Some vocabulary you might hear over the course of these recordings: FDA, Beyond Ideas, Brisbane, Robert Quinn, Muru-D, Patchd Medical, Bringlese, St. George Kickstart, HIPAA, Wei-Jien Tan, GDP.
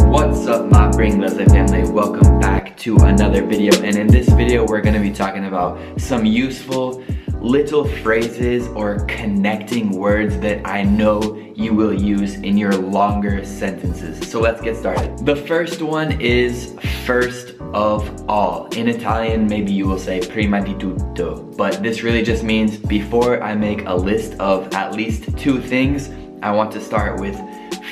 What's up my Bringlese family, welcome back to another video, and in this video we're going to be talking about some useful little phrases or connecting words that I know you will use in your longer sentences. So let's get started. The first one is first of all. In Italian, maybe you will say prima di tutto, but this really just means before I make a list of at least two things, I want to start with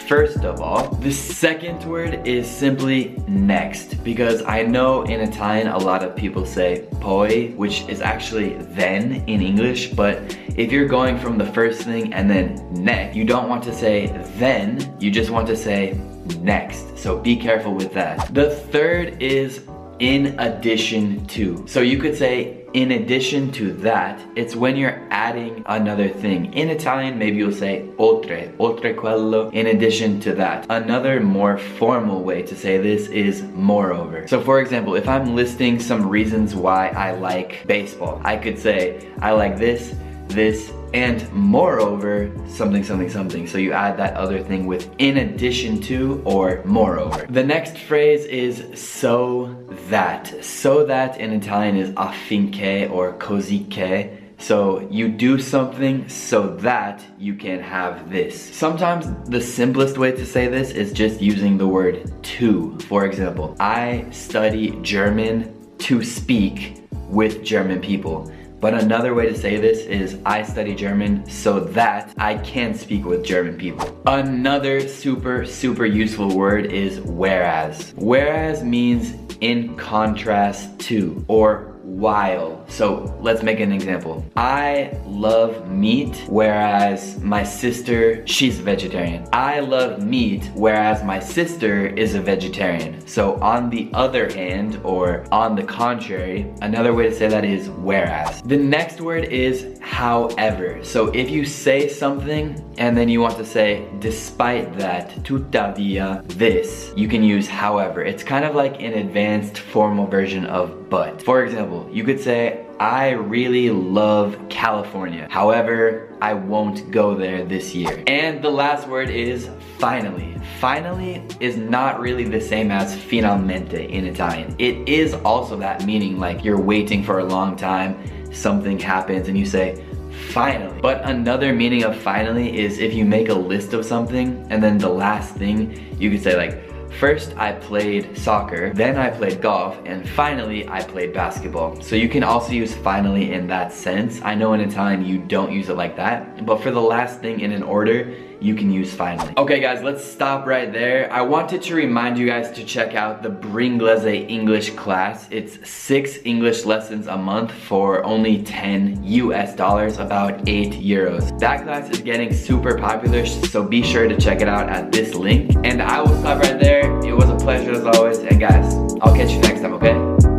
first of all. The second word is simply next, because I know in Italian a lot of people say poi, which is actually then in English, but if you're going from the first thing and then next, you don't want to say then, you just want to say next. So be careful with that. The third is in addition to. So you could say in addition to that, it's when you're adding another thing. In Italian, maybe you'll say oltre quello, in addition to that. Another more formal way to say this is moreover. So for example, if I'm listing some reasons why I like baseball, I could say I like this, this, and moreover, something, something, something. So you add that other thing with in addition to or moreover. The next phrase is so that. So that in Italian is affinché or così che. So you do something so that you can have this. Sometimes the simplest way to say this is just using the word to. For example, I study German to speak with German people. But another way to say this is I study German so that I can speak with German people. Another super useful word is whereas. Whereas means in contrast to or while. So let's make an example. I love meat, whereas my sister, she's a vegetarian. I love meat, whereas my sister is a vegetarian. So on the other hand, or on the contrary, another way to say that is whereas. The next word is however. So if you say something and then you want to say despite that, tuttavia this, you can use however. It's kind of like an advanced formal version of but. For example, you could say, I really love California. However, I won't go there this year. And the last word is finally. Finally is not really the same as finalmente in Italian. It is also that meaning, like you're waiting for a long time, something happens and you say, finally. But another meaning of finally is if you make a list of something and then the last thing, you could say like, first I played soccer, then I played golf, and finally I played basketball. So you can also use finally in that sense. I know in Italian you don't use it like that, but for the last thing in an order, you can use finally. Okay guys, let's stop right there. I wanted to remind you guys to check out the Bringlese English class. It's 6 English lessons a month for only $10 US, about €8. That class is getting super popular, so be sure to check it out at this link. And I will stop right there. It was a pleasure as always, and guys, I'll catch you next time, okay?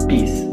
Peace.